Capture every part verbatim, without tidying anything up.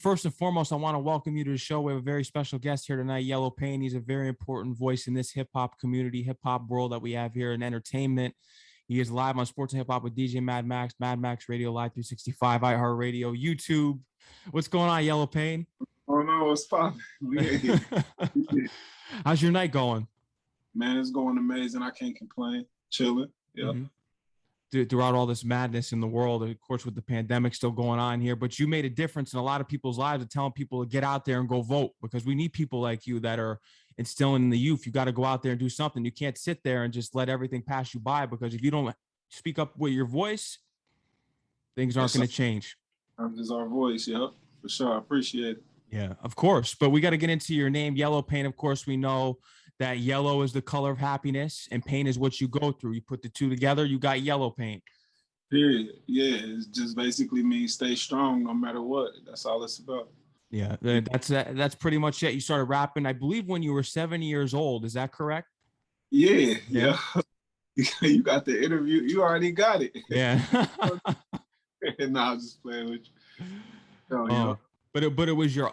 First and foremost, I want to welcome you to the show. We have a very special guest here tonight, Yellow Pain. He's a very important voice in this hip-hop community, hip-hop world that we have here in entertainment. He is live on Sports and Hip-Hop with D J Mad Max, Mad Max Radio Live three sixty-five, iHeart Radio, YouTube. What's going on, Yellow Pain? Oh, no, what's popping? How's your night going? Man, it's going amazing. I can't complain. Chilling. Yeah. Mm-hmm. Throughout all this madness in the world, of course, with the pandemic still going on here, but you made a difference in a lot of people's lives of telling people to get out there and go vote, because we need people like you that are instilling in the youth. You got to go out there and do something. You can't sit there and just let everything pass you by, because if you don't speak up with your voice, things aren't going to change. It's our voice. Yeah, for sure. I appreciate it. Yeah, of course. But we got to get into your name, Yellow Pain. Of course, we know that yellow is the color of happiness and pain is what you go through. You put the two together, you got yellow pain. Period. Yeah, it just basically means stay strong no matter what. That's all it's about. Yeah, that's that's pretty much it. You started rapping, I believe, when you were seven years old. Is that correct? Yeah, yeah. yeah. You got the interview. You already got it. Yeah. And now I'm just playing with you. Oh, yeah. Uh, but it, but it was your...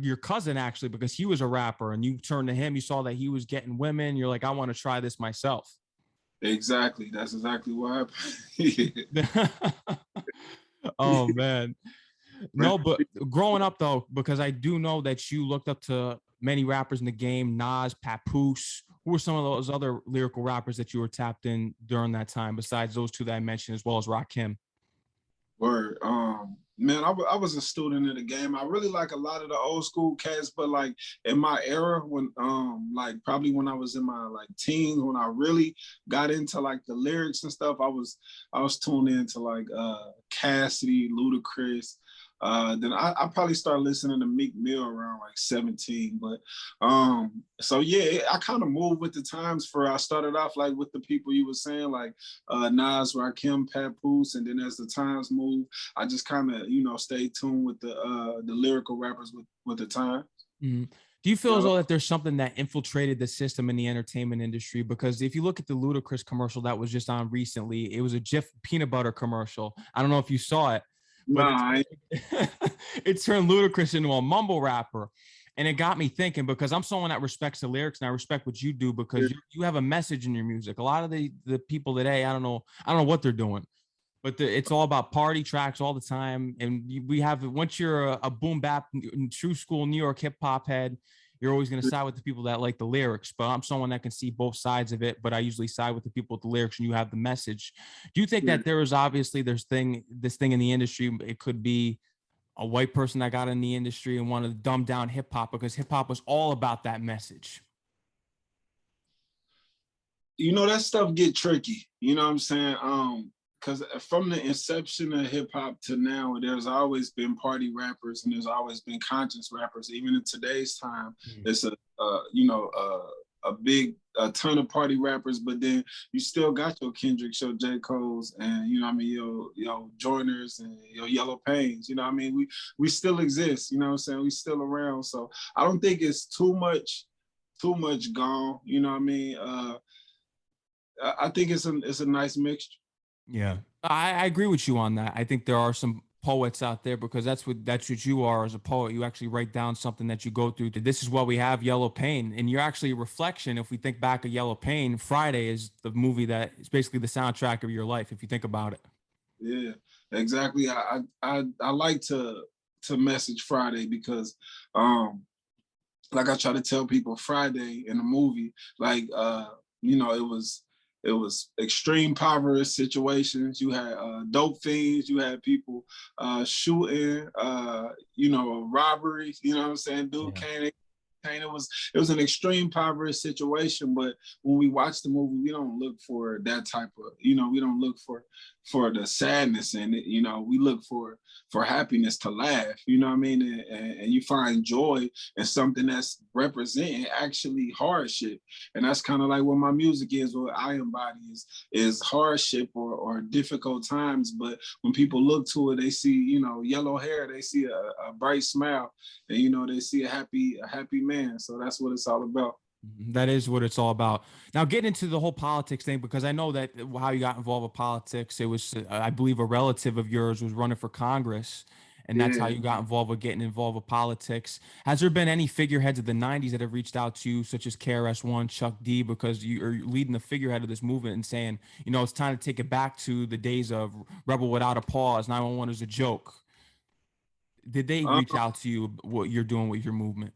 your cousin, actually, because he was a rapper and you turned to him, you saw that he was getting women, you're like, I want to try this myself. Exactly, that's exactly what happened. Oh man. No, but growing up though, because I do know that you looked up to many rappers in the game, Nas, Papoose. Who were some of those other lyrical rappers that you were tapped in during that time, besides those two that I mentioned, as well as Rakim? Word. Um, man, I, w- I was a student of the game. I really like a lot of the old school cats, but like in my era, when um, like probably when I was in my like teens, when I really got into like the lyrics and stuff, I was I was tuned into like uh, Cassidy, Ludacris. Uh, then I, I probably started listening to Meek Mill around like seventeen, but um, so yeah, I kind of moved with the times. For I started off like with the people you were saying, like uh, Nas, Rakim, Papoose, and then as the times moved, I just kind of, you know, stayed tuned with the uh, the lyrical rappers with, with the times. Mm-hmm. Do you feel so, as though that there's something that infiltrated the system in the entertainment industry? Because if you look at the Ludacris commercial that was just on recently, it was a Jif peanut butter commercial. I don't know if you saw it. But nah, it, it turned Ludacris into a mumble rapper, and it got me thinking, because I'm someone that respects the lyrics and I respect what you do, because yeah. you, you have a message in your music. A lot of the, the people today, I don't know, I don't know what they're doing, but the, it's all about party tracks all the time. And you, we have, once you're a, a boom bap, true school New York hip hop head, you're always going to side with the people that like the lyrics, but I'm someone that can see both sides of it, but I usually side with the people with the lyrics, and you have the message. Do you think that there is obviously there's thing, this thing in the industry, it could be a white person that got in the industry and wanted to dumb down hip hop, because hip hop was all about that message? You know, that stuff get tricky. You know what I'm saying? Um, Because from the inception of hip hop to now, there's always been party rappers and there's always been conscious rappers. Even in today's time, mm-hmm. it's a, uh, you know, a, a big, a ton of party rappers, but then you still got your Kendrick, your J. Cole's, and you know what I mean, your, your Joiners and your Yellow Pains, you know what I mean? We, we still exist, you know what I'm saying? We still around. So I don't think it's too much, too much gone, you know what I mean? Uh, I think it's a, it's a nice mixture. Yeah, I, I agree with you on that. I think there are some poets out there, because that's what that's what you are as a poet. You actually write down something that you go through. This is what we have, Yellow Pain. And you're actually a reflection. If we think back of Yellow Pain, Friday is the movie that is basically the soundtrack of your life, if you think about it. Yeah, exactly. I I, I like to to message Friday, because um like I try to tell people, Friday in the movie, like uh, you know, it was It was extreme poverty situations. You had uh, dope fiends. You had people uh, shooting, uh, you know, robberies. You know what I'm saying? Dude yeah. came, came. It was it was an extreme poverty situation. But when we watch the movie, we don't look for that type of, you know, we don't look for for the sadness in it. You know, we look for for happiness to laugh. You know what I mean? And, and, and you find joy in something that's representing actually hardship. And that's kind of like what my music is, what I embody is, is hardship or, or difficult times. But when people look to it, they see, you know, yellow hair, they see a, a bright smile, and, you know, they see a happy, a happy man. So that's what it's all about. That is what it's all about. Now, get into the whole politics thing, because I know that how you got involved with politics, it was, I believe, a relative of yours was running for Congress. And that's mm. how you got involved with getting involved with politics. Has there been any figureheads of the nineties that have reached out to you, such as K R S-One, Chuck D, because you're leading the figurehead of this movement and saying, you know, it's time to take it back to the days of Rebel Without a Pause, nine one one is a joke. Did they reach um, out to you, what you're doing with your movement?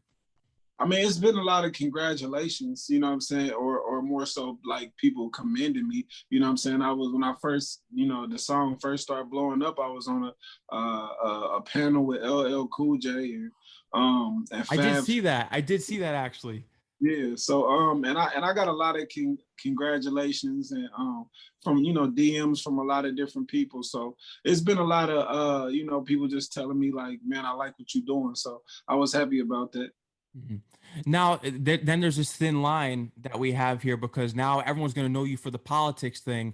I mean, it's been a lot of congratulations, you know what I'm saying? Or or more so like people commending me, you know what I'm saying? I was, when I first, you know, the song first started blowing up, I was on a uh, a panel with L L Cool J. And, um, and I did see that. I did see that actually. Yeah. So, um, and I, and I got a lot of con- congratulations and, um, from, you know, D Ms from a lot of different people. So it's been a lot of, uh, you know, people just telling me like, man, I like what you're doing. So I was happy about that. Now, th- then there's this thin line that we have here, because now everyone's going to know you for the politics thing.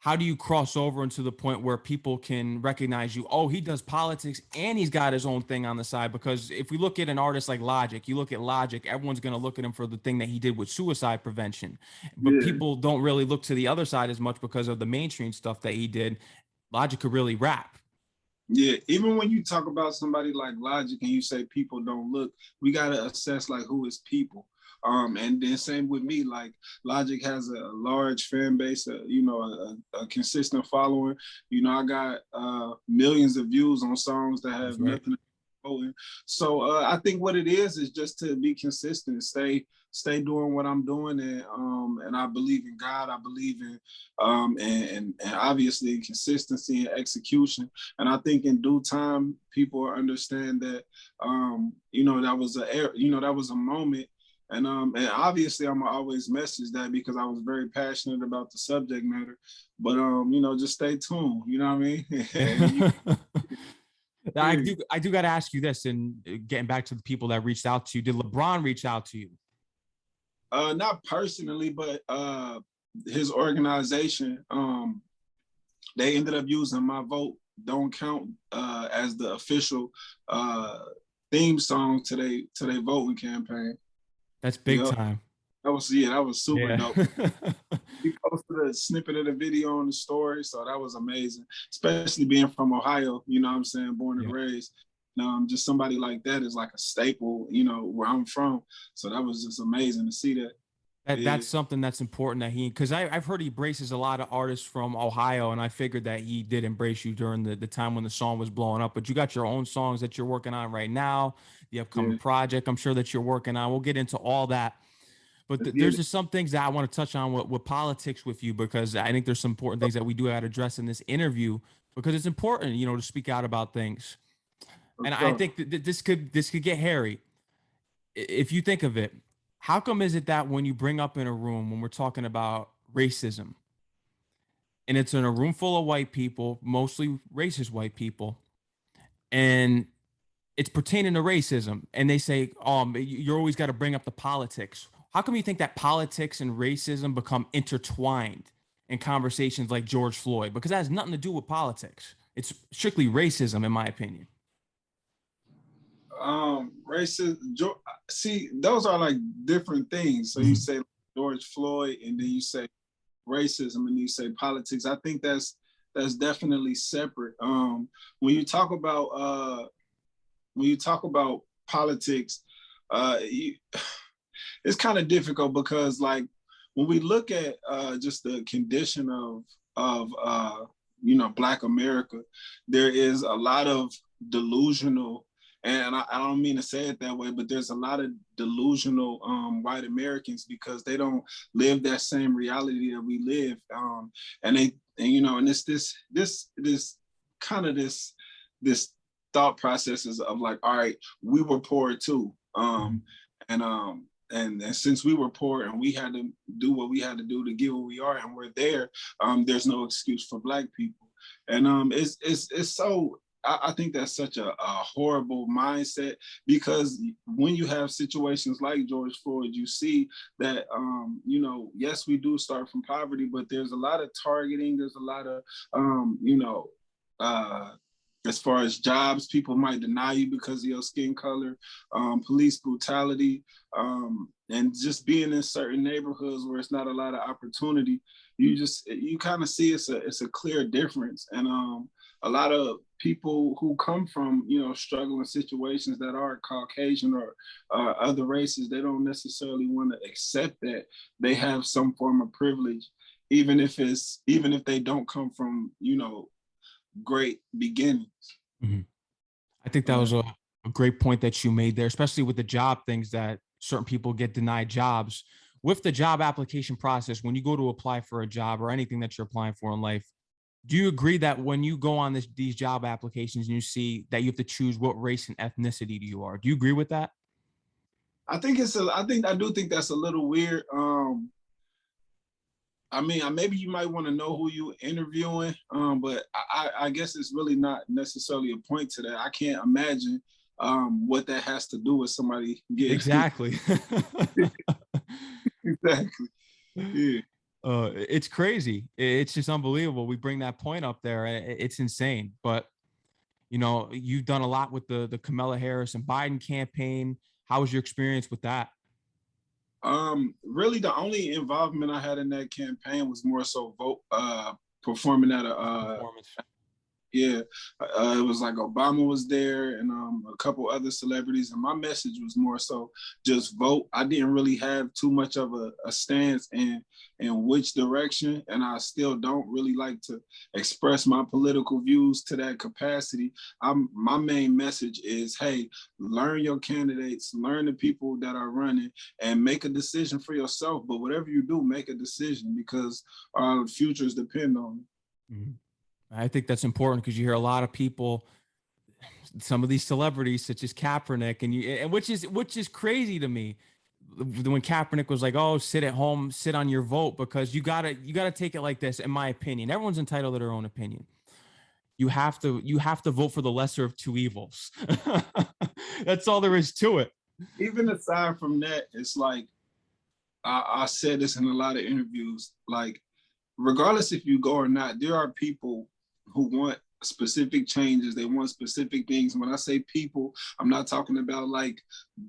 How do you cross over into the point where people can recognize you? Oh, he does politics and he's got his own thing on the side. Because if we look at an artist like Logic, you look at Logic, everyone's going to look at him for the thing that he did with suicide prevention. But yeah. people don't really look to the other side as much because of the mainstream stuff that he did. Logic could really rap. Yeah, even when you talk about somebody like Logic and you say people don't look, we got to assess like who is people. Um, and then same with me, like Logic has a large fan base, a, you know, a, a consistent following. You know, I got uh, millions of views on songs that have right. nothing to do with voting. So uh, I think what it is is just to be consistent, stay stay doing what I'm doing. And um, and I believe in God, I believe in, um, and, and, and obviously consistency and execution. And I think in due time, people understand that, um, you know, that was a, you know, that was a moment. And um and obviously I'm always message that because I was very passionate about the subject matter, but um you know just stay tuned, you know what I mean. Now, I do I do got to ask you this, and getting back to the people that reached out to you, did LeBron reach out to you? Uh, not personally, but uh his organization, um they ended up using My Vote Don't Count uh as the official uh theme song to their to their voting campaign. That's big yep. time. That was, yeah, that was super yeah. dope. We posted a snippet of the video on the story, so that was amazing, especially being from Ohio, you know what I'm saying, born and yeah. raised. Um, just somebody like that is like a staple, you know, where I'm from. So that was just amazing to see that. That, yeah. That's something that's important that he, because I've heard he embraces a lot of artists from Ohio, and I figured that he did embrace you during the, the time when the song was blowing up. But you got your own songs that you're working on right now, the upcoming yeah. project I'm sure that you're working on. We'll get into all that. But th- there's just some things that I want to touch on with, with politics with you, because I think there's some important things that we do have to address in this interview, because it's important, you know, to speak out about things. And I think that this could this could get hairy if you think of it. How come is it that when you bring up in a room, when we're talking about racism, and it's in a room full of white people, mostly racist white people, and it's pertaining to racism, and they say, um, you're always got to bring up the politics. How come you think that politics and racism become intertwined in conversations like George Floyd? Because that has nothing to do with politics. It's strictly racism, in my opinion. Um, racist, see, those are like different things. So you say George Floyd, and then you say racism, and you say politics. I think that's that's definitely separate. Um, when you talk about uh, when you talk about politics, uh, you, it's kind of difficult, because like when we look at uh, just the condition of of uh, you know Black America, there is a lot of delusional. And I, I don't mean to say it that way, but there's a lot of delusional um, white Americans, because they don't live that same reality that we live. Um, and they, and, you know, and it's this, this, this kind of this, this thought processes of like, all right, we were poor too. Um, and, um, And, and since we were poor and we had to do what we had to do to get where we are, and we're there, um, there's no excuse for Black people. And um, it's, it's, it's so, I think that's such a, a horrible mindset, because when you have situations like George Floyd, you see that, um, you know, yes, we do start from poverty, but there's a lot of targeting. There's a lot of, um, you know, uh, as far as jobs, people might deny you because of your skin color, um, police brutality, um, and just being in certain neighborhoods where it's not a lot of opportunity. You just, you kind of see it's a, it's a clear difference. And, um, a lot of people who come from, you know, struggling situations that are Caucasian or uh, other races, they don't necessarily want to accept that they have some form of privilege, even if it's, even if they don't come from, you know, great beginnings. Mm-hmm. I think that was a, a great point that you made there, especially with the job things that certain people get denied jobs. With the job application process, when you go to apply for a job or anything that you're applying for in life, do you agree that when you go on this, these job applications and you see that you have to choose what race and ethnicity you are? Do you agree with that? I think it's a, I think I do think that's a little weird. Um, I mean, maybe you might want to know who you interviewing, um, but I, I guess it's really not necessarily a point to that. I can't imagine um, what that has to do with somebody getting exactly. Exactly. Yeah. Uh, it's crazy. It's just unbelievable. We bring that point up there. It's insane. But, you know, you've done a lot with the, the Kamala Harris and Biden campaign. How was your experience with that? Um, really, the only involvement I had in that campaign was more so vote uh, performing at a uh, performance. Yeah, uh, it was like Obama was there and um, a couple other celebrities. And my message was more so just vote. I didn't really have too much of a, a stance in, in which direction. And I still don't really like to express my political views to that capacity. I'm, my main message is, hey, learn your candidates, learn the people that are running and make a decision for yourself. But whatever you do, make a decision because our futures depend on it. Mm-hmm. I think that's important because you hear a lot of people, some of these celebrities such as Kaepernick, and you, and which is which is crazy to me. When Kaepernick was like, "Oh, sit at home, sit on your vote," because you gotta you gotta take it like this. In my opinion, everyone's entitled to their own opinion. You have to you have to vote for the lesser of two evils. That's all there is to it. Even aside from that, it's like I, I said this in a lot of interviews. Like, regardless if you go or not, there are people who want specific changes. They want specific things. When I say people, I'm not talking about like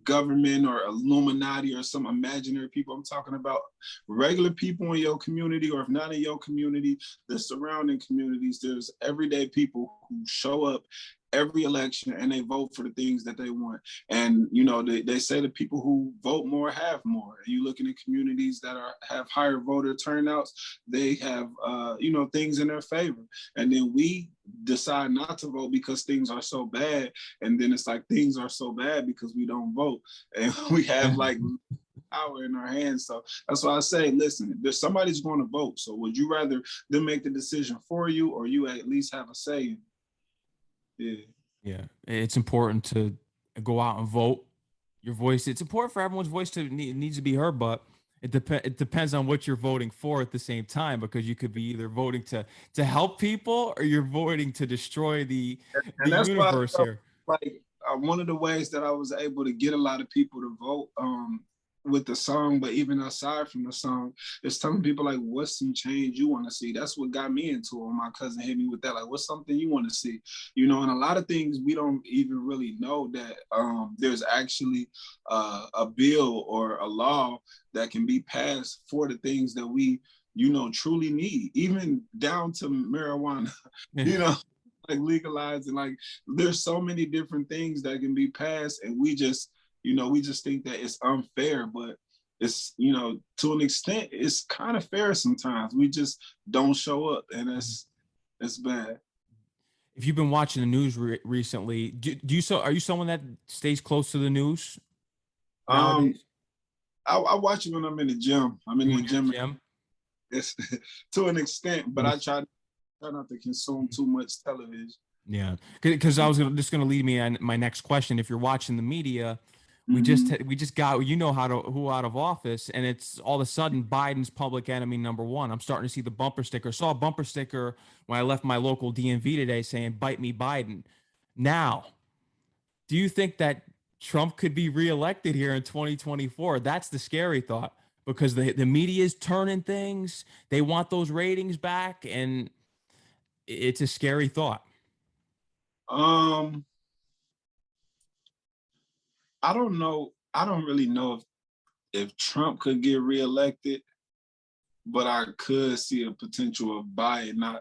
government or Illuminati or some imaginary people. I'm talking about regular people in your community, or if not in your community, the surrounding communities. There's everyday people who show up every election and they vote for the things that they want. And, you know, they, they say the people who vote more have more. You look in the communities that are have higher voter turnouts, they have, uh, you know, things in their favor. And then we decide not to vote because things are so bad. And then it's like, things are so bad because we don't vote. And we have like power in our hands. So that's why I say, listen, if somebody's going to vote, so would you rather them make the decision for you or you at least have a say in it? Yeah. Yeah. It's important to go out and vote your voice. It's important for everyone's voice to need, needs to be heard, but it depends, it depends on what you're voting for at the same time, because you could be either voting to, to help people or you're voting to destroy the, the that's universe why I, here. Like uh, one of the ways that I was able to get a lot of people to vote, um, with the song, but even aside from the song, it's telling people like, what's some change you want to see? That's what got me into it. My cousin hit me with that, like, what's something you want to see? You know, and a lot of things we don't even really know that um, there's actually uh, a bill or a law that can be passed for the things that we, you know, truly need, even down to marijuana, you know, like legalized, and like, there's so many different things that can be passed, and we just, You know, we just think that it's unfair, but it's, you know, to an extent, it's kind of fair sometimes. We just don't show up, and that's that's bad. If you've been watching the news re- recently, do, do you so are you someone that stays close to the news? Um, I, I watch it when I'm in the gym. I'm in the gym. gym. It's to an extent, but I try, try not to consume too much television. Yeah, because I was gonna, just going to lead me on my next question. If you're watching the media. We mm-hmm. just we just got, you know, how to who out of office, and it's all of a sudden Biden's public enemy number one. I'm starting to see the bumper sticker. I saw a bumper sticker when I left my local D M V today saying, "Bite me, Biden." Now, do you think that Trump could be reelected here in twenty twenty-four? That's the scary thought, because the the media is turning things. They want those ratings back, and it's a scary thought. Um. I don't know. I don't really know if if Trump could get reelected, but I could see a potential of Biden. I,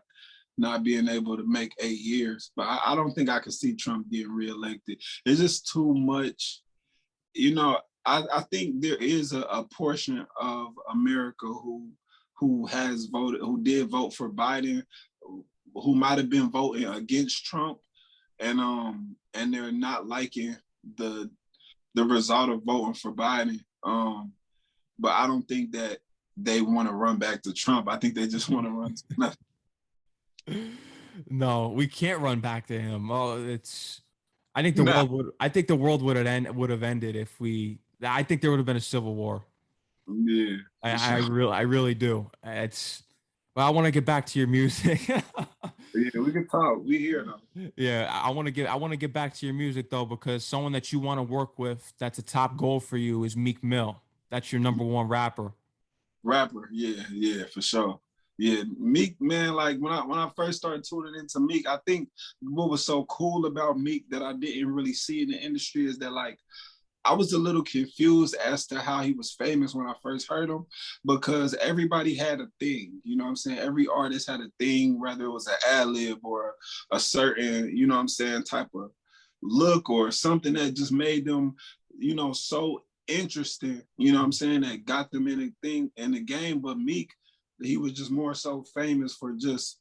not being able to make eight years. But I, I don't think I could see Trump getting reelected. It's just too much. You know, I, I think there is a, a portion of America who who has voted, who did vote for Biden, who might have been voting against Trump, and um and they're not liking the the result of voting for Biden. Um, but I don't think that they want to run back to Trump. I think they just want to run to nothing. No, we can't run back to him. Oh, it's. I think the no. world would. I think the world would have end, would have ended if we. I think there would have been a civil war. Yeah, I, I really, I really do. It's. Well, I want to get back to your music. Yeah, we can talk. We here now. Yeah, I want to get. I want to get back to your music though, because someone that you want to work with, that's a top goal for you, is Meek Mill. That's your number one rapper. Rapper, yeah, yeah, for sure. Yeah, Meek, man, like when I when I first started tuning into Meek, I think what was so cool about Meek that I didn't really see in the industry is that, like, I was a little confused as to how he was famous when I first heard him, because everybody had a thing, you know what I'm saying? Every artist had a thing, whether it was an ad-lib or a certain, you know what I'm saying, type of look or something that just made them, you know, so interesting, you know what I'm saying, that got them in a thing in the game. But Meek, he was just more so famous for just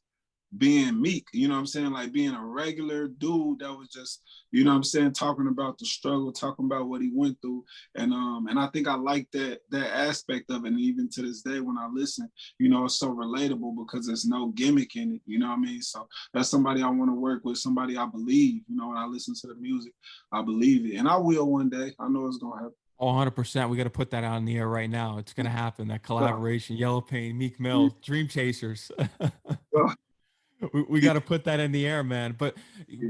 being Meek, you know what I'm saying, like being a regular dude that was just, you know what I'm saying, talking about the struggle, talking about what he went through. And um and I think I like that that aspect of it, and even to this day when I listen, you know, it's so relatable because there's no gimmick in it, you know what I mean? So that's somebody I want to work with, somebody I believe, you know, when I listen to the music, I believe it. And I will one day. I know it's gonna happen. one hundred percent. We got to put that out in the air right now. It's going to happen. That collaboration, Yellow Pain, Meek Mill, Dream Chasers. we we got to put that in the air, man. But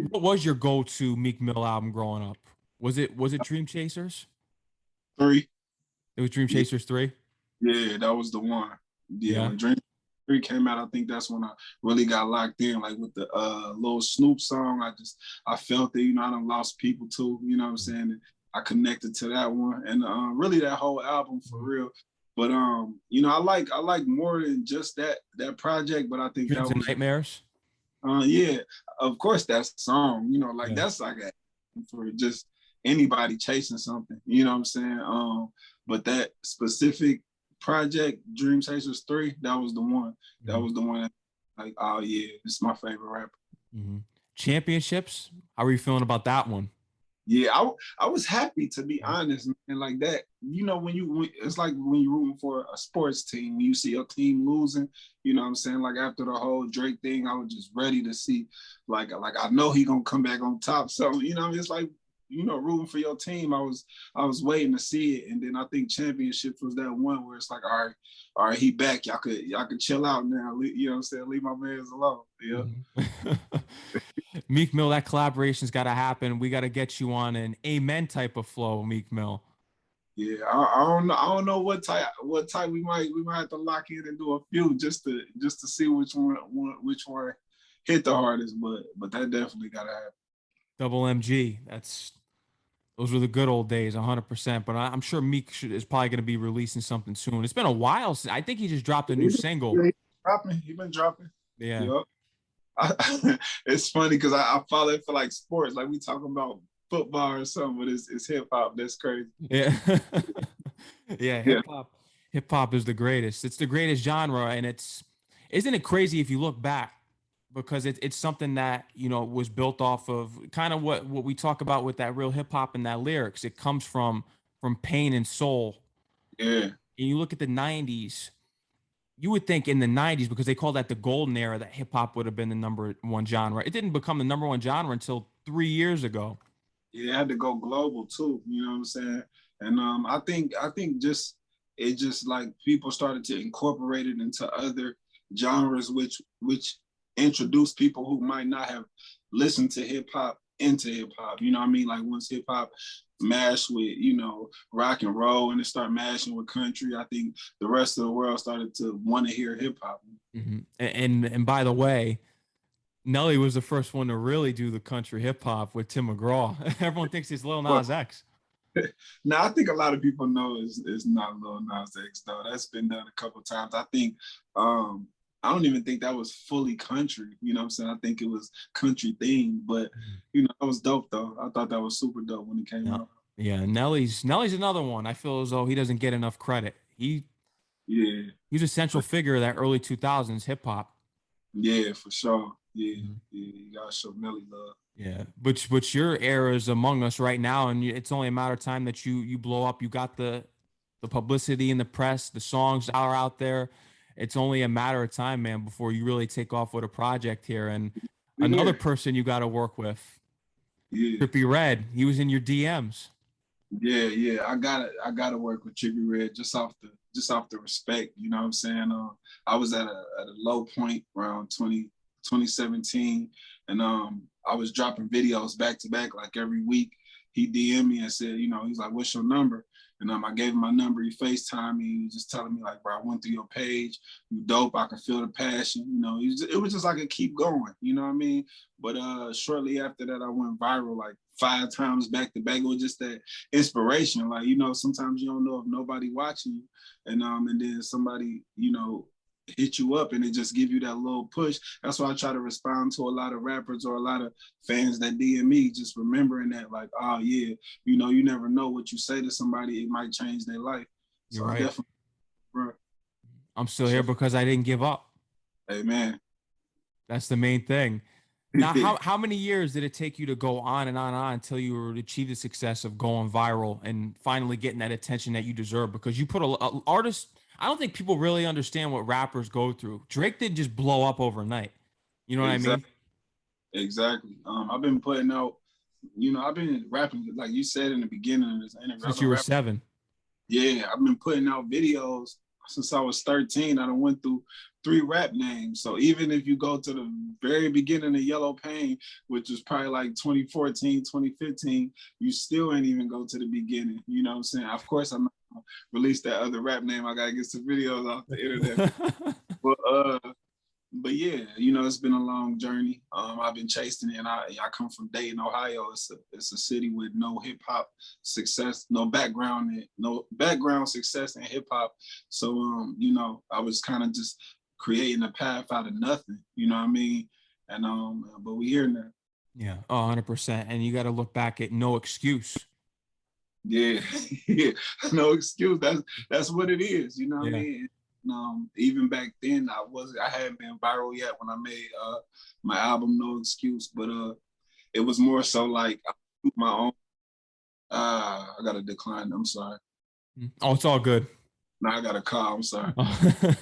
what was your go-to Meek Mill album growing up? Was it was it Dream Chasers? Three. It was Dream Chasers three? Yeah, that was the one. Yeah, yeah. When Dream three came out, I think that's when I really got locked in. Like with the uh, Lil Snoop song, I just, I felt that, you know, I done lost people too, you know what I'm saying? I connected to that one, and uh, really that whole album for real. But um, you know, I like I like more than just that that project. But I think Dreams that was Nightmares. Uh, yeah, of course that song. You know, like yeah. that's like a, for just anybody chasing something. You know what I'm saying? Um, but that specific project, Dream Chasers three, that was the one. Mm-hmm. That was the one. That, like, oh yeah, it's my favorite rapper. Mm-hmm. Championships. How are you feeling about that one? Yeah, I, I was happy, to be honest, man. Like that, you know, when you, when, it's like when you're rooting for a sports team, you see your team losing, you know what I'm saying? Like after the whole Drake thing, I was just ready to see, like, like I know he gonna come back on top. So, you know, it's like, you know, rooting for your team. I was, I was waiting to see it. And then I think Championships was that one where it's like, all right, all right, he back. Y'all could, y'all could chill out now. You know what I'm saying? Leave my mans alone. Yeah. Mm-hmm. Meek Mill, that collaboration's got to happen. We got to get you on an amen type of flow, Meek Mill. Yeah, I, I don't know. I don't know what type. What type we might we might have to lock in and do a few just to just to see which one, one which one hit the hardest. But but that definitely got to happen. Double M G. That's those were the good old days, one hundred percent. But I, I'm sure Meek should, is probably going to be releasing something soon. It's been a while since, I think he just dropped a new he, single. He dropping. He been dropping. Yeah. Yep. I, it's funny because I, I follow it for like sports, like we talking about football or something, but it's, it's hip hop. That's crazy. Yeah, yeah. Hip hop, yeah. Hip hop is the greatest. It's the greatest genre, and it's isn't it crazy if you look back, because it's it's something that, you know, was built off of kind of what what we talk about with that real hip hop and that lyrics. It comes from from pain and soul. Yeah. And you look at the nineties. You would think in the nineties, because they call that the golden era, that hip hop would have been the number one genre. It didn't become the number one genre until three years ago. Yeah, it had to go global too. You know what I'm saying? And um, I think I think just it just like people started to incorporate it into other genres, which which introduced people who might not have listened to hip hop into hip hop. You know what I mean? Like once hip hop mashed with, you know, rock and roll, and it started mashing with country, I think the rest of the world started to want to hear hip hop. Mm-hmm. And, and and by the way, Nelly was the first one to really do the country hip hop with Tim McGraw. Everyone thinks it's Lil Nas well, X. Now I think a lot of people know it's, it's not Lil Nas X though. That's been done a couple of times. I think um I don't even think that was fully country. You know what I'm saying? I think it was country thing, but you know, it was dope though. I thought that was super dope when it came yeah. out. Yeah, Nelly's Nelly's another one. I feel as though he doesn't get enough credit. He yeah, he's a central figure of that early two thousands hip hop. Yeah, for sure. Yeah, mm-hmm. yeah, you gotta show Nelly love. Yeah, but but your era is among us right now, and it's only a matter of time that you you blow up. You got the the publicity in the press, the songs are out there. It's only a matter of time, man, before you really take off with a project here. And yeah. another person you got to work with, yeah. Trippie Redd. He was in your D Ms. Yeah, yeah, I gotta, I gotta work with Trippie Redd just off the, just off the respect. You know what I'm saying? Uh, I was at a, at a low point around twenty seventeen, and um, I was dropping videos back to back like every week. He D M'd me and said, you know, he's like, "What's your number?" And um, I gave him my number. He FaceTimed me. He was just telling me like, "Bro, I went through your page. You dope. I can feel the passion." You know, it was, it was just like a keep going. You know what I mean? But uh, shortly after that, I went viral like five times back to back. It was just that inspiration. Like, you know, sometimes you don't know if nobody watching you, and um, and then somebody, you know, hit you up and it just give you that little push. That's why I try to respond to a lot of rappers or a lot of fans that D M me, just remembering that like, oh yeah, you know, you never know what you say to somebody, it might change their life. So You're right. Definitely, bro. I'm still here because I didn't give up. Hey man. That's the main thing. Now, how, how many years did it take you to go on and on and on until you were to achieve the success of going viral and finally getting that attention that you deserve? Because you put a, a artist, I don't think people really understand what rappers go through. Drake didn't just blow up overnight. You know what exactly. I mean? Exactly. Um, I've been putting out, you know, I've been rapping, like you said in the beginning of this interview. Since you were rapping. seven. Yeah, I've been putting out videos since I was thirteen. I done went through three rap names. So even if you go to the very beginning of Yellow Pain, which was probably like twenty fourteen, twenty fifteen, you still ain't even go to the beginning. You know what I'm saying? Of course, I'm not gonna release that other rap name. I gotta get some videos off the internet. but uh, but yeah, you know, it's been a long journey. Um, I've been chasing it, and I I come from Dayton, Ohio. It's a it's a city with no hip hop success, no background, in, no background success in hip hop. So um, you know, I was kind of just creating a path out of nothing, you know what I mean? And um, but we here now. Yeah, oh, one hundred percent. And you got to look back at no excuse. Yeah, yeah, no excuse. That's that's what it is, you know what yeah. I mean? And, um, even back then, I wasn't, I hadn't been viral yet when I made uh my album No Excuse, but uh, it was more so like my own. Uh, I gotta decline. I'm sorry. Oh, it's all good. No, I got a call. I'm sorry. Oh.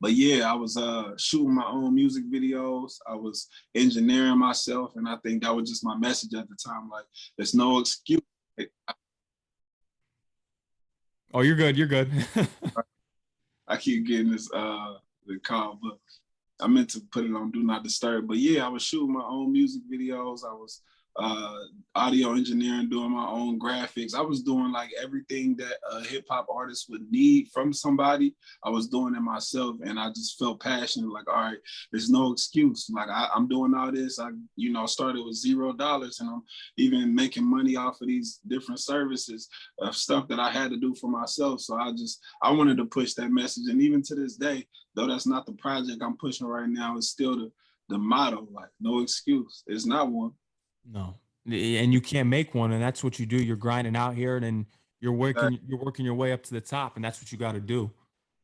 But yeah, I was uh, shooting my own music videos. I was engineering myself. And I think that was just my message at the time. Like, there's no excuse. Oh, you're good. You're good. I keep getting this uh, the call, but I meant to put it on Do Not Disturb. But yeah, I was shooting my own music videos. I was uh, audio engineering, doing my own graphics. I was doing like everything that a hip hop artist would need from somebody. I was doing it myself, and I just felt passionate. Like, all right, there's no excuse. Like I, I'm doing all this. I, you know, started with zero dollars, and I'm even making money off of these different services of stuff that I had to do for myself. So I just, I wanted to push that message. And even to this day, though that's not the project I'm pushing right now, it's still the, the motto, like no excuse. It's not one. No, and you can't make one, and that's what you do. You're grinding out here, and you're working, exactly. you're working your way up to the top, and that's what you got to do.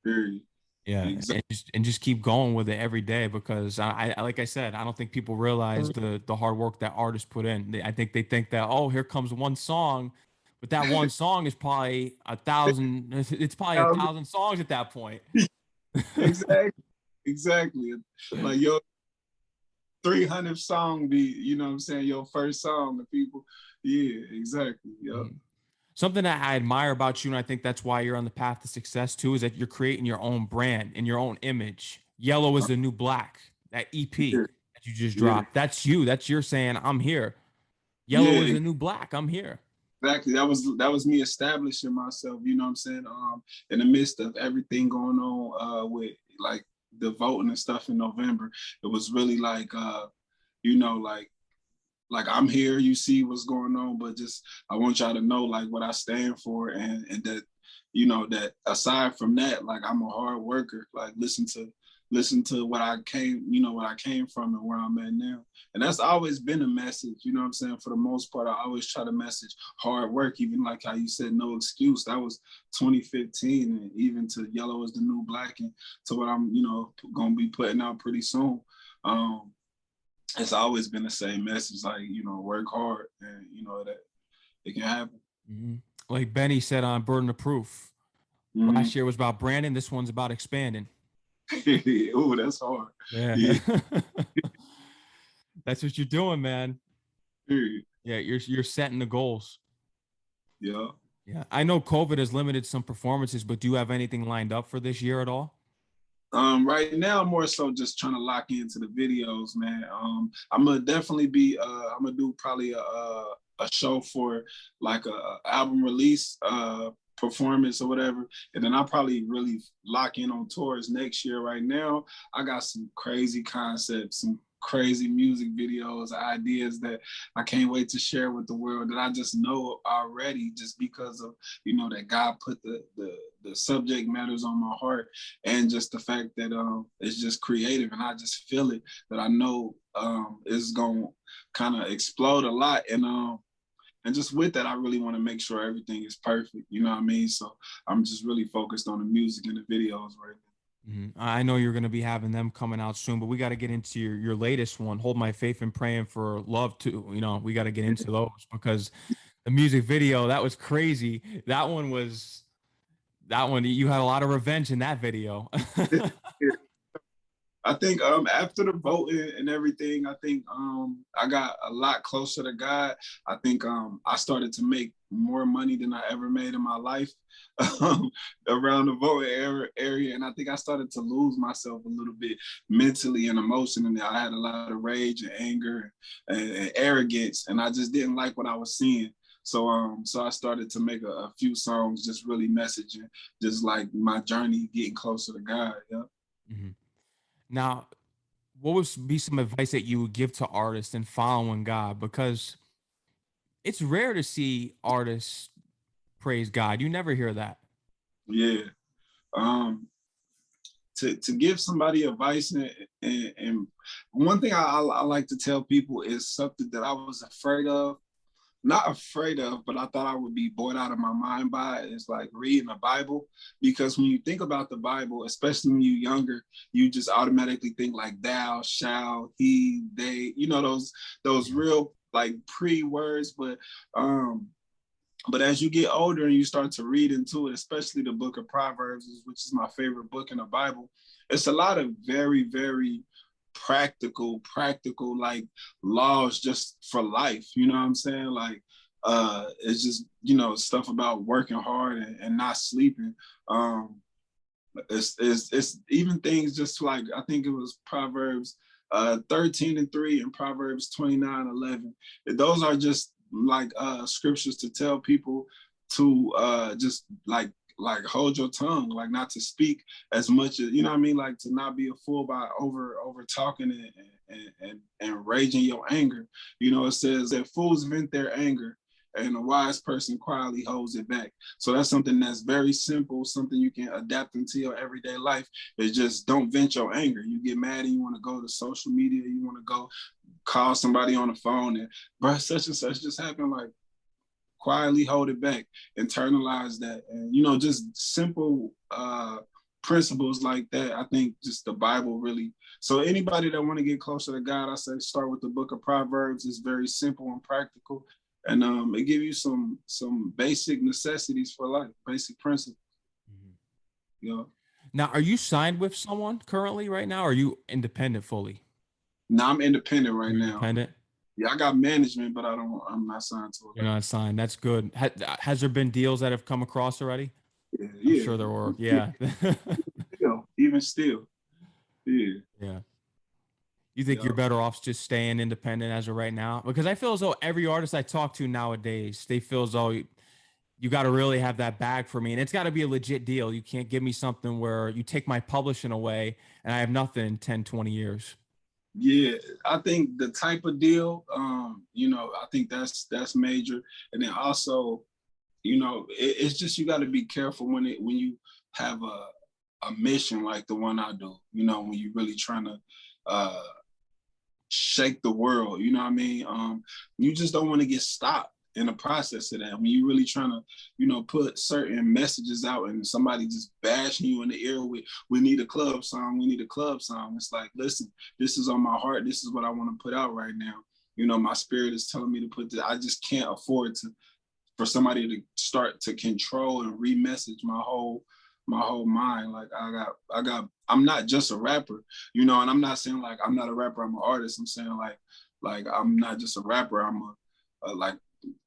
Very. Yeah, exactly. and, just, and just keep going with it every day, because I, I, like I said, I don't think people realize the the hard work that artists put in. They, I think they think that, oh, here comes one song, but that one song is probably a thousand. It's probably a thousand songs at that point. Exactly. Exactly. Like yo. three hundred song beat, you know what I'm saying? Your first song, the people. Yeah, exactly. Yep. Something that I admire about you, and I think that's why you're on the path to success too, is that you're creating your own brand and your own image. Yellow is the New Black, that E P yeah. that you just dropped. Yeah. That's you. That's your saying, I'm here. Yellow yeah. is the new black. I'm here. Exactly. That was that was me establishing myself, you know what I'm saying? Um, in the midst of everything going on uh, with like the voting and stuff in November, it was really like, uh, you know, like, like I'm here, you see what's going on, but just, I want y'all to know like what I stand for, and, and that, you know, that aside from that, like I'm a hard worker, like listen to listen to what I came, you know, what I came from and where I'm at now. And that's always been a message, you know what I'm saying? For the most part, I always try to message hard work, even like how you said, no excuse. That was twenty fifteen, and even to Yellow Is the New Black, and to what I'm, you know, gonna be putting out pretty soon. Um, it's always been the same message, like, you know, work hard, and you know, that it can happen. Mm-hmm. Like Benny said on Burden of Proof, mm-hmm. last year was about branding, this one's about expanding. Oh, that's hard. Yeah. yeah. That's what you're doing, man. Period. Yeah, you're you're setting the goals. Yeah. Yeah. I know COVID has limited some performances, but do you have anything lined up for this year at all? Um, right now, more so just trying to lock into the videos, man. Um, I'm gonna definitely be uh I'm gonna do probably a a, a show for like a, a album release uh performance or whatever, and then I'll probably really lock in on tours next year. Right now, I got some crazy concepts, some crazy music videos, ideas that I can't wait to share with the world, that I just know already, just because of, you know, that God put the the, the subject matters on my heart, and just the fact that um it's just creative, and I just feel it, that I know um it's gonna kind of explode a lot. And um And just with that, I really want to make sure everything is perfect. You know what I mean? So I'm just really focused on the music and the videos right now. Mm-hmm. I know you're going to be having them coming out soon, but we got to get into your, your latest one, Hold My Faith and Praying for Love Too. You know, we got to get into those, because the music video, that was crazy. That one was, that one, you had a lot of revenge in that video. I think um, after the voting and everything, I think um, I got a lot closer to God. I think um, I started to make more money than I ever made in my life um, around the voting area. And I think I started to lose myself a little bit mentally and emotionally. I had a lot of rage and anger and, and arrogance, and I just didn't like what I was seeing. So um, so I started to make a, a few songs, just really messaging, just like my journey getting closer to God. Yeah. Mm-hmm. Now, what would be some advice that you would give to artists in following God? Because it's rare to see artists praise God. You never hear that. Yeah. Um, to, to give somebody advice, and, and, and one thing I, I, I like to tell people is something that I was afraid of, not afraid of, but I thought I would be bored out of my mind by it. It's like reading the Bible, because when you think about the Bible, especially when you're younger, you just automatically think like thou, shall, he, they, you know, those those real like pre-words. But um, but as you get older and you start to read into it, especially the book of Proverbs, which is my favorite book in the Bible, it's a lot of very, very practical practical like laws just for life, you know what I'm saying? Like uh it's just, you know, stuff about working hard and, and not sleeping. um it's, it's it's even things just like, I think it was Proverbs uh thirteen and three and Proverbs twenty-nine eleven. Those are just like uh scriptures to tell people to uh just like like hold your tongue, like not to speak as much as, you know what I mean? Like to not be a fool by over, over talking and, and, and, and raging your anger. You know, it says that fools vent their anger and a wise person quietly holds it back. So that's something that's very simple, something you can adapt into your everyday life. It's just don't vent your anger. You get mad and you want to go to social media, you want to go call somebody on the phone and, bro, such and such just happened. Like, quietly hold it back, internalize that. And, you know, just simple uh, principles like that. I think just the Bible really. So anybody that want to get closer to God, I say start with the book of Proverbs. It's very simple and practical. And um, it gives you some some basic necessities for life, basic principles. Mm-hmm. You know? Now, are you signed with someone currently right now? Or are you independent fully? No, I'm independent right You're now. Independent? Yeah, I got management, but I don't. I'm not signed to it. You're not signed. That's good. Has, has there been deals that have come across already? Yeah, I'm yeah. sure there were. Yeah. yeah. still, even still. Yeah. Yeah. You think yeah. you're better off just staying independent as of right now? Because I feel as though every artist I talk to nowadays, they feel as though you, you got to really have that bag for me, and it's got to be a legit deal. You can't give me something where you take my publishing away and I have nothing in ten, twenty years. Yeah, I think the type of deal, um, you know, I think that's that's major. And then also, you know, it, it's just you got to be careful when it when you have a a mission like the one I do, you know, when you're really trying to uh, shake the world, you know what I mean? Um, you just don't want to get stopped in the process of that. When you're really trying to, you know, put certain messages out and somebody just bashing you in the ear with, we need a club song, we need a club song. It's like, listen, this is on my heart. This is what I want to put out right now. You know, my spirit is telling me to put this. I just can't afford to, for somebody to start to control and re-message my whole, my whole mind. Like I got, I got, I'm not just a rapper, you know, and I'm not saying like, I'm not a rapper, I'm an artist. I'm saying like, like, I'm not just a rapper. I'm a, a like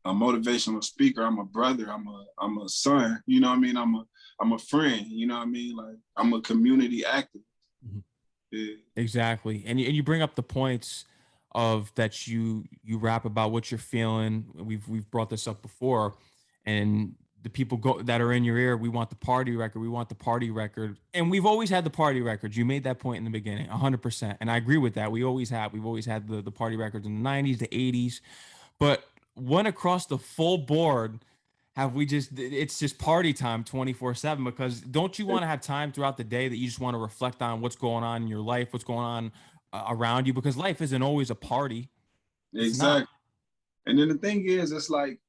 a motivational speaker. I'm a brother. I'm a, I'm a son, you know what I mean? I'm a, I'm a friend, you know what I mean? Like I'm a community actor. Mm-hmm. Yeah. Exactly. And you, and you bring up the points of that you you rap about what you're feeling. We've we've brought this up before, and the people go that are in your ear, we want the party record, we want the party record. And we've always had the party records. You made that point in the beginning, one hundred percent. And I agree with that. We always have. We've always had the, the party records in the nineties, the eighties. But when across the full board, have we just, it's just party time twenty-four seven, because don't you want to have time throughout the day that you just want to reflect on what's going on in your life, what's going on around you, because life isn't always a party. It's exactly. Not. And then the thing is, it's like,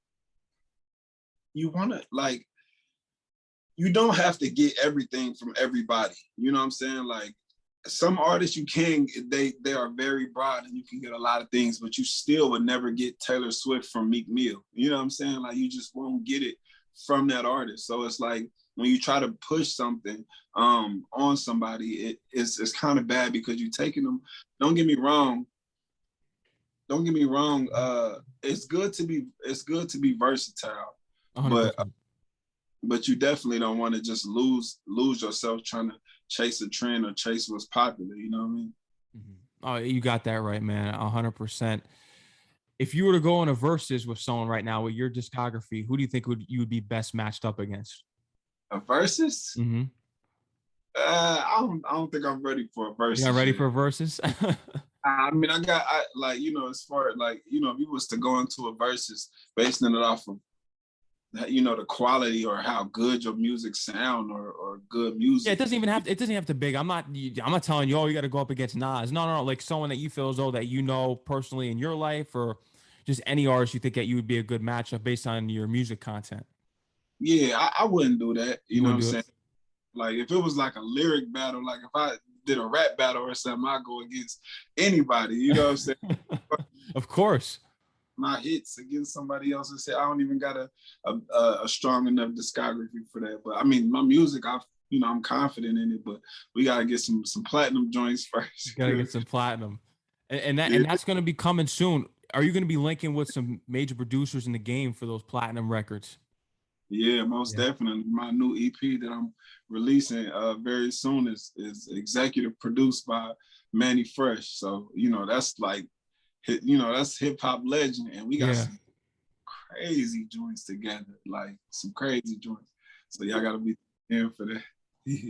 you want to, like, you don't have to get everything from everybody. You know what I'm saying? Like some artists you can, they, they are very broad and you can get a lot of things, but you still would never get Taylor Swift from Meek Mill. You know what I'm saying? Like you just won't get it from that artist. So it's like, when you try to push something um, on somebody, it, it's, it's kind of bad because you're taking them. Don't get me wrong. Don't get me wrong. Uh, it's good to be it's good to be versatile, one hundred percent. but uh, but you definitely don't want to just lose lose yourself trying to chase a trend or chase what's popular. You know what I mean? Mm-hmm. Oh, you got that right, man. A hundred percent. If you were to go on a versus with someone right now with your discography, who do you think would you would be best matched up against? A versus? Mm-hmm. Uh, I don't. I don't think I'm ready for a versus. You not ready yet. For a versus? I mean, I got I, like you know, as far as like you know, if you was to go into a versus based on it off of you know the quality or how good your music sound or or good music. Yeah, it doesn't even have to, it doesn't have to big. I'm not. I'm not telling you. Oh, you got to go up against Nas. No, no, no. Like someone that you feel as though that you know personally in your life, or just any artist you think that you would be a good matchup based on your music content. Yeah, I, I wouldn't do that. You, you know what I'm saying? It. Like if it was like a lyric battle, like if I did a rap battle or something, I'd go against anybody. You know what I'm saying? Of course. My hits against somebody else and say, I don't even got a, a a strong enough discography for that. But I mean, my music, I you know, I'm confident in it, but we gotta get some some platinum joints first. You gotta get some platinum. And, and that yeah. and that's gonna be coming soon. Are you gonna be linking with some major producers in the game for those platinum records? Yeah, most yeah. definitely. My new E P that I'm releasing uh, very soon is is executive produced by Manny Fresh. So, you know, that's like, you know, that's hip hop legend. And we got yeah. some crazy joints together, like some crazy joints. So y'all got to be in for that.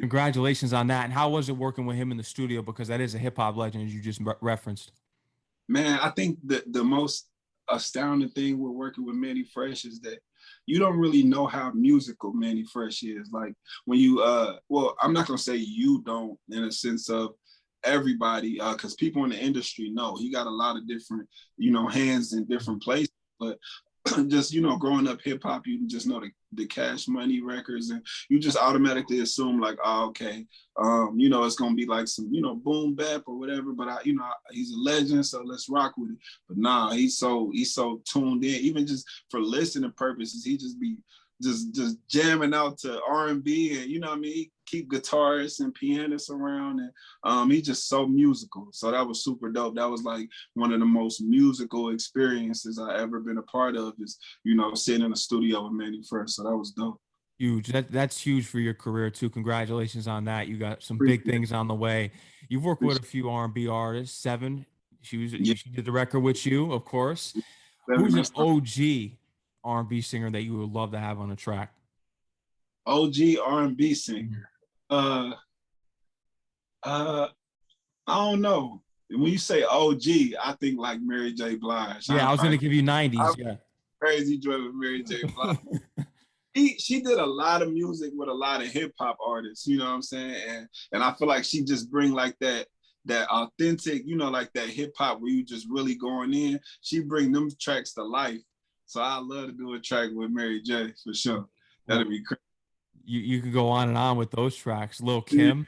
Congratulations on that. And how was it working with him in the studio? Because that is a hip hop legend, as you just re- referenced. Man, I think the, the most astounding thing with working with Manny Fresh is that you don't really know how musical Manny Fresh is. Like when you, uh, well, I'm not gonna say you don't in a sense of everybody, uh, cause people in the industry know he got a lot of different, you know, hands in different places, but just, you know, growing up hip hop, you just know the, the Cash Money records and you just automatically assume like, oh, okay, um, you know, it's gonna be like some, you know, boom bap or whatever, but I, you know, I, he's a legend, so let's rock with it. But nah, he's so, he's so tuned in, even just for listening purposes, he just be just, just jamming out to R and B and, you know what I mean? He keep guitarists and pianists around and um, he's just so musical. So that was super dope. That was like one of the most musical experiences I ever been a part of is, you know, sitting in a studio with Manny Fresh. So that was dope. Huge. That, that's huge for your career too. Congratulations on that. You got some big things on the way. You've worked with a few R and B artists, Seven. She was, yeah. she did the record with you, of course. Seven. Who's an O G R and B singer that you would love to have on a track? O G R and B singer. Uh, uh, I don't know. When you say O G, I think like Mary J. Blige. Yeah, I'm I was probably, gonna give you nineties. I'm yeah, crazy driving Mary J. Blige. He, she did a lot of music with a lot of hip hop artists, you know what I'm saying? And and I feel like she just bring like that that authentic, you know, like that hip hop where you just really going in. She bring them tracks to life. So I love to do a track with Mary J for sure. That'd be crazy. You you could go on and on with those tracks. Lil Kim.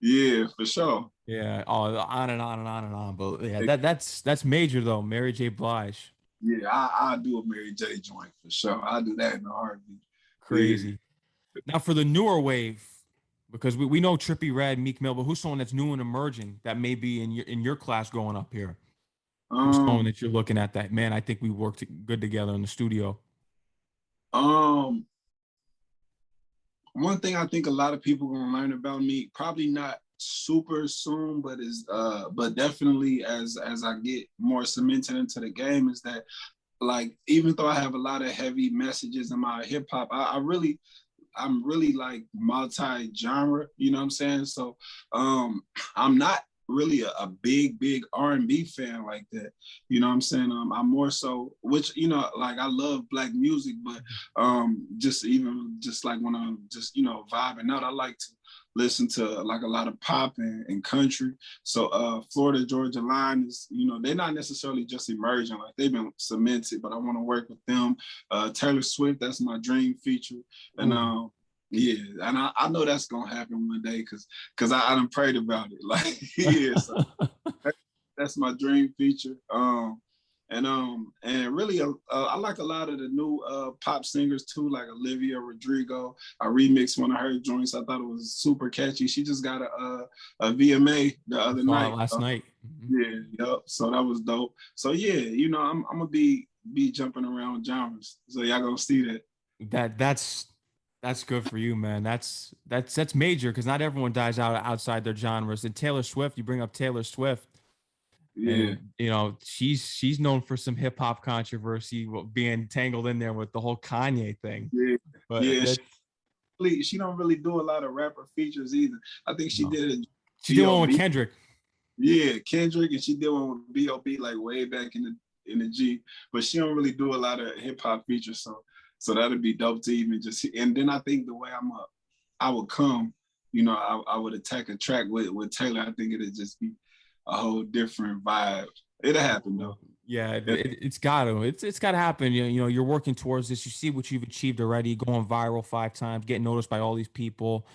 Yeah, for sure. Yeah. Oh, on and on and on and on. But yeah, that that's that's major though. Mary J. Blige. Yeah, I, I do a Mary J joint for sure. I do that in the heartbeat. Crazy. Yeah. Now for the newer wave, because we, we know Trippie Redd, Meek Mill, but who's someone that's new and emerging that may be in your in your class going up here? Um, who's someone that you're looking at that, man, I think we worked good together in the studio? Um, one thing I think a lot of people gonna learn about me, probably not super soon, but is uh but definitely as as I get more cemented into the game, is that like even though I have a lot of heavy messages in my hip hop, I, I really I'm really like multi-genre, you know what I'm saying? So um I'm not really a, a big big R and B fan like that, you know what I'm saying? um I'm more so, which, you know, like I love black music, but um just even just like when I'm just, you know, vibing out, I like to listen to like a lot of pop and, and country. So uh, Florida Georgia Line is, you know, they're not necessarily just emerging, like they've been cemented, but I want to work with them. Uh, Taylor Swift, that's my dream feature. And um, uh, yeah, and I, I know that's gonna happen one day, cause cause I, I done prayed about it. Like yeah, so that, that's my dream feature. Um, And um and really, uh, I like a lot of the new uh, pop singers too, like Olivia Rodrigo. I remixed one of her joints. I thought it was super catchy. She just got a a, a V M A the other night. Last uh, night. Yeah, yep. So that was dope. So yeah, you know, I'm I'm gonna be be jumping around genres. So y'all gonna see that. That that's that's good for you, man. That's that's that's major, because not everyone dies out outside their genres. And Taylor Swift, you bring up Taylor Swift. Yeah, and, you know, she's she's known for some hip hop controversy, being tangled in there with the whole Kanye thing. Yeah, but yeah, she, she don't really do a lot of rapper features either. I think she no. did it. She did one with Kendrick. Yeah, Kendrick, and she did one with B O B like way back in the in the G. But she don't really do a lot of hip hop features, so so that'd be dope to even just. And then I think the way I'm up, I would come, you know, I I would attack a track with with Taylor. I think it'd just be a whole different vibe. It'll happen though. Yeah, it, it, it's got to. It's it's got to happen. You, you know, you're working towards this. You see what you've achieved already, going viral five times, getting noticed by all these people.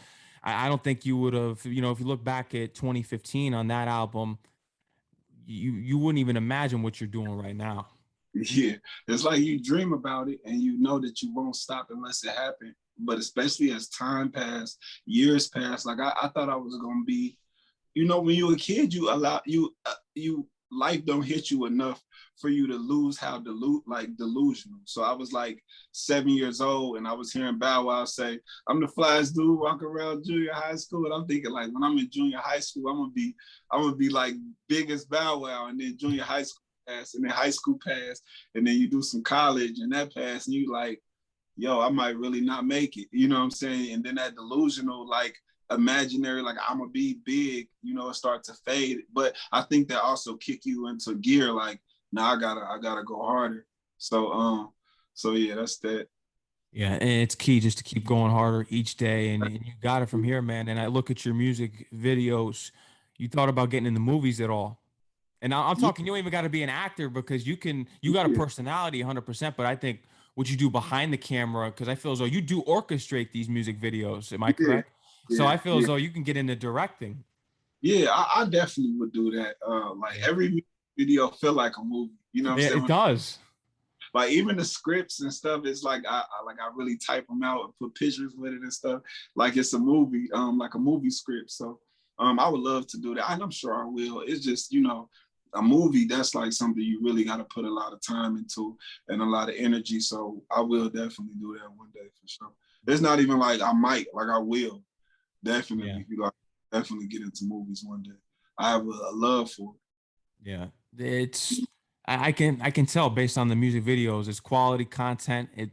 I, I don't think you would have, you know, if you look back at twenty fifteen on that album, you you wouldn't even imagine what you're doing right now. Yeah, it's like you dream about it and you know that you won't stop unless it happens. But especially as time passed, years passed, like I, I thought I was gonna be, you know, when you're a kid, you allow you uh, you life don't hit you enough for you to lose how delu- like delusional. So I was like seven years old and I was hearing Bow Wow say, "I'm the flyest dude walking around junior high school." And I'm thinking like, when I'm in junior high school, I'm gonna be I'm gonna be like biggest Bow Wow. And then junior high school pass, and then high school pass, and then you do some college and that pass, and you like, yo, I might really not make it. You know what I'm saying? And then that delusional like imaginary, like I'm gonna be big, you know, it starts to fade. But I think that also kick you into gear, like, now nah, I gotta, I gotta go harder. So, um, so yeah, that's that. Yeah, and it's key just to keep going harder each day, and, and you got it from here, man. And I look at your music videos. You thought about getting in the movies at all? And I'm talking, you ain't even got to be an actor, because you can, you got a personality, one hundred percent. But I think what you do behind the camera, because I feel as though you do orchestrate these music videos. Am I correct? Yeah. So yeah, I feel yeah. as though you can get into directing. Yeah, I, I definitely would do that. Uh, like every video feel like a movie. You know what I'm saying? It does. Like even the scripts and stuff, it's like I, I like I really type them out and put pictures with it and stuff. Like it's a movie, um, like a movie script. So um, I would love to do that, and I'm sure I will. It's just, you know, a movie, that's like something you really got to put a lot of time into and a lot of energy. So I will definitely do that one day for sure. It's not even like I might, like I will. Definitely, yeah. You got to definitely get into movies one day. I have a, a love for it. Yeah, it's I, I can I can tell based on the music videos, it's quality content. It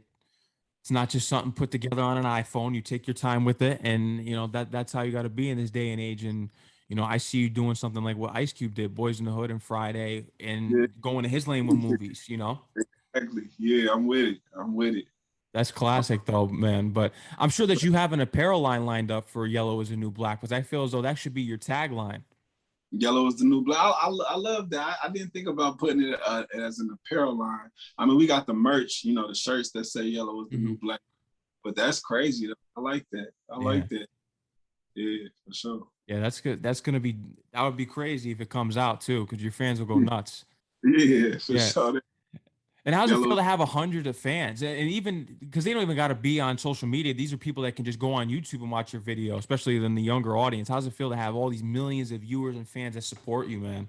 it's not just something put together on an iPhone. You take your time with it, and you know that that's how you got to be in this day and age. And you know, I see you doing something like what Ice Cube did, Boys in the Hood and Friday, and yeah. going to his lane with movies. You know, exactly. Yeah, I'm with it. I'm with it. That's classic though, man. But I'm sure that you have an apparel line lined up for Yellow is the New Black, because I feel as though that should be your tagline. Yellow is the New Black. I, I, I love that. I, I didn't think about putting it uh, as an apparel line. I mean, we got the merch, you know, the shirts that say Yellow is the mm-hmm. New Black. But that's crazy. I like that. I yeah. like that. Yeah, for sure. Yeah, that's good. That's gonna be that would be crazy if it comes out too, because your fans will go nuts. Yeah, for yeah. sure. And how does Yellow. It feel to have a hundred of fans? And even because they don't even got to be on social media. These are people that can just go on YouTube and watch your video, especially in the younger audience. How does it feel to have all these millions of viewers and fans that support you, man?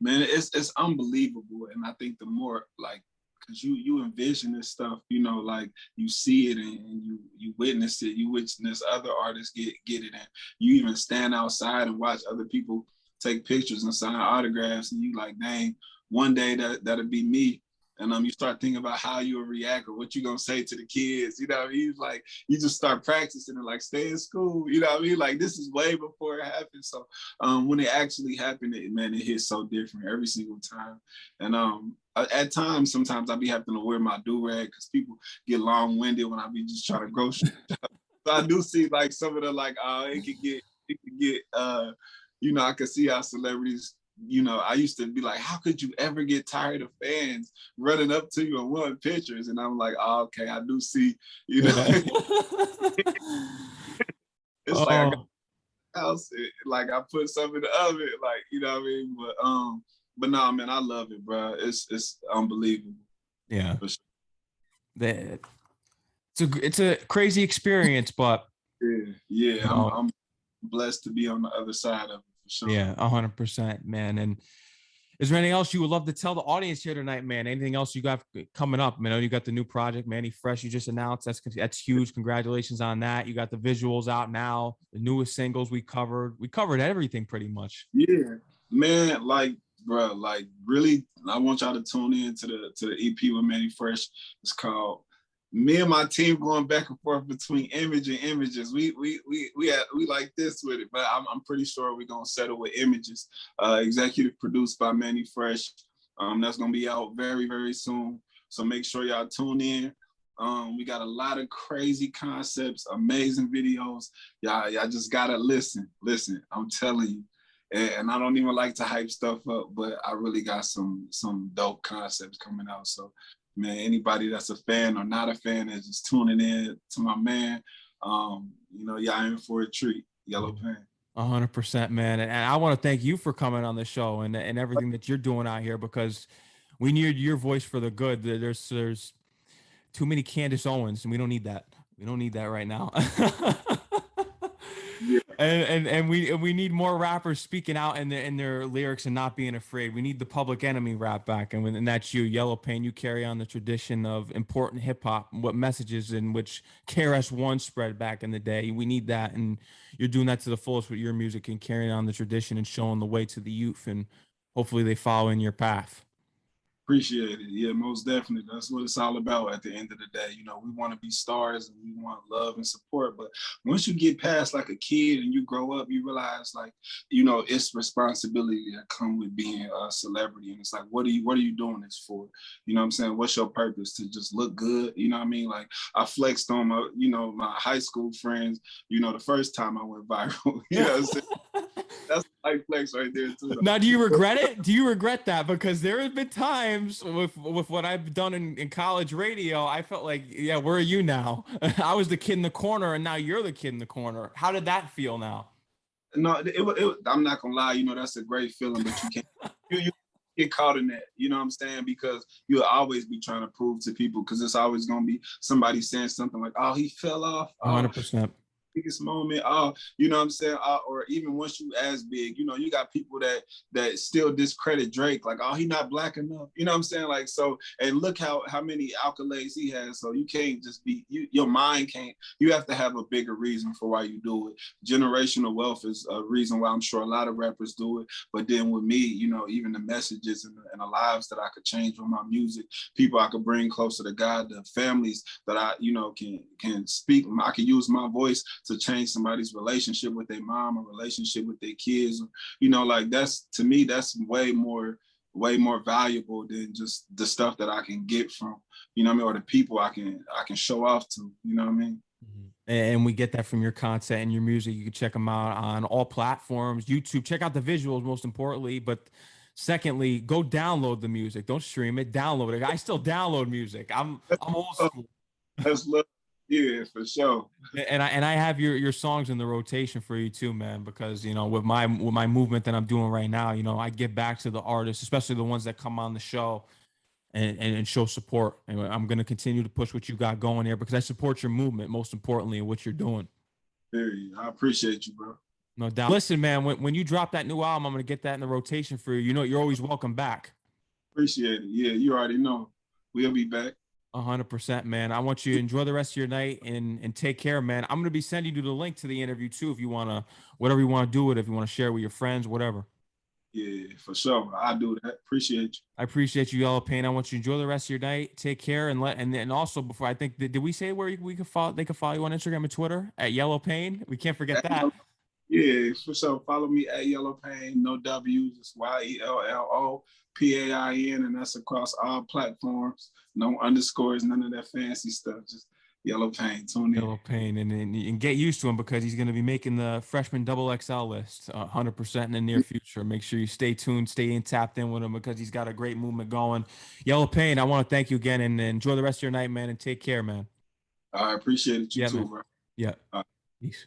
Man, it's it's unbelievable. And I think the more like, cause you you envision this stuff, you know, like you see it and you you witness it, you witness other artists get get it, and you even stand outside and watch other people take pictures and sign autographs, and you like, dang, one day that that'll be me. And um, you start thinking about how you will react or what you're going to say to the kids, you know what I mean? Like, you just start practicing and like, stay in school, you know what I mean? Like, this is way before it happened. So um, when it actually happened, it, man, it hits so different every single time. And um, at times, sometimes I be having to wear my do-rag because people get long-winded when I be just trying to grow shit up. So I do see like some of the like, oh, it could get, it could get, uh, you know, I could see how celebrities, you know, I used to be like, how could you ever get tired of fans running up to you and wanting pictures? And I'm like, oh, okay, I do see, you know. It's oh. like, I got, like I put some in the oven, like, you know what I mean? But, um, but no, nah, man, I love it, bro. It's it's unbelievable. Yeah. For sure. That, it's, a, it's a crazy experience, but. Yeah, yeah, um, I'm, I'm blessed to be on the other side of it. Sure. Yeah, one hundred percent, man. And is there anything else you would love to tell the audience here tonight, man? Anything else you got coming up? You know, you got the new project, Manny Fresh, you just announced. That's that's huge. Congratulations on that. You got the visuals out now, the newest singles we covered. We covered everything pretty much. Yeah, man, like, bro, like, really, I want y'all to tune in to the, to the E P with Manny Fresh. It's called Me and My Team. Going back and forth between image and images. We we we we had, we like this with it, but I'm I'm pretty sure we're gonna settle with images. Uh, executive produced by Manny Fresh. Um, that's gonna be out very very soon. So make sure y'all tune in. Um, we got a lot of crazy concepts, amazing videos. Y'all y'all just gotta listen, listen. I'm telling you. And I don't even like to hype stuff up, but I really got some some dope concepts coming out. So. Man, anybody that's a fan or not a fan that's just tuning in to my man, um, you know, y'all in for a treat. Yellow Pain. A hundred percent, man. And I want to thank you for coming on the show and, and everything that you're doing out here, because we need your voice for the good. There's there's too many Candace Owens, and we don't need that. We don't need that right now. Yeah. And, and and we and we need more rappers speaking out in their in their lyrics and not being afraid. We need the Public Enemy rap back, and when, and that's you, Yellow Pain. You carry on the tradition of important hip hop, what messages in which K R S One spread back in the day. We need that, and you're doing that to the fullest with your music and carrying on the tradition and showing the way to the youth, and hopefully they follow in your path. Appreciate it. Yeah, most definitely. That's what it's all about at the end of the day. You know, we want to be stars and we want love and support. But once you get past like a kid and you grow up, you realize like, you know, it's responsibility that comes with being a celebrity. And it's like, what are you, what are you doing this for? You know what I'm saying? What's your purpose? To just look good? You know what I mean? Like I flexed on my, you know, my high school friends, you know, the first time I went viral. You know what I'm saying? That's my flex right there too. Now, do you regret it? Do you regret that? Because there have been times with with what I've done in, in college radio, I felt like, yeah, where are you now? I was the kid in the corner, and now you're the kid in the corner. How did that feel now? No, it, it, I'm not gonna lie. You know, that's a great feeling, but you can't. You, you get caught in that. You know what I'm saying? Because you'll always be trying to prove to people, because it's always gonna be somebody saying something like, "Oh, he fell off." one hundred percent. Biggest moment, oh, you know what I'm saying, oh, or even once you as big, you know, you got people that that still discredit Drake, like, oh, he not black enough, you know what I'm saying, like, so, and look how how many accolades he has, so you can't just be, you, your mind can't, you have to have a bigger reason for why you do it. Generational wealth is a reason why I'm sure a lot of rappers do it, but then with me, you know, even the messages and the, and the lives that I could change with my music, people I could bring closer to God, the families that I, you know, can can speak, I can use my voice to change somebody's relationship with their mom or relationship with their kids. You know, like that's, to me, that's way more way more valuable than just the stuff that I can get from, you know what I mean, or the people I can I can show off to, you know what I mean? And we get that from your content and your music. You can check them out on all platforms, YouTube. Check out the visuals, most importantly. But secondly, go download the music. Don't stream it. Download it. I still download music. I'm I'm old school. That's love. Yeah, for sure. And I and I have your your songs in the rotation for you too, man. Because you know, with my with my movement that I'm doing right now, you know, I give back to the artists, especially the ones that come on the show, and and, and show support. And I'm gonna continue to push what you got going there because I support your movement most importantly and what you're doing. Period. I appreciate you, bro. No doubt. Listen, man, when when you drop that new album, I'm gonna get that in the rotation for you. You know, you're always welcome back. Appreciate it. Yeah, you already know. We'll be back. one hundred percent, man. I want you to enjoy the rest of your night and and take care, man. I'm going to be sending you the link to the interview, too, if you want to, whatever you want to do it, if you want to share with your friends, whatever. Yeah, for sure. I do that. Appreciate you. I appreciate you, Yellow Pain. I want you to enjoy the rest of your night. Take care. And let and then also, before I think, did, did we say where you, we can follow? They can follow you on Instagram and Twitter at Yellow Pain? We can't forget that. Yeah, for sure. Follow me at Yellow Pain, no W's, it's Y E L L O P A I N, and that's across all platforms. No underscores, none of that fancy stuff. Just Yellow Pain. Tune in. Yellow Pain, and, and and get used to him because he's going to be making the freshman double X L list uh, one hundred percent in the near future. Make sure you stay tuned, stay in, tapped in with him because he's got a great movement going. Yellow Pain, I want to thank you again and, and enjoy the rest of your night, man, and take care, man. I appreciate it. You yeah, too, man. Bro. Yeah. Right. Peace.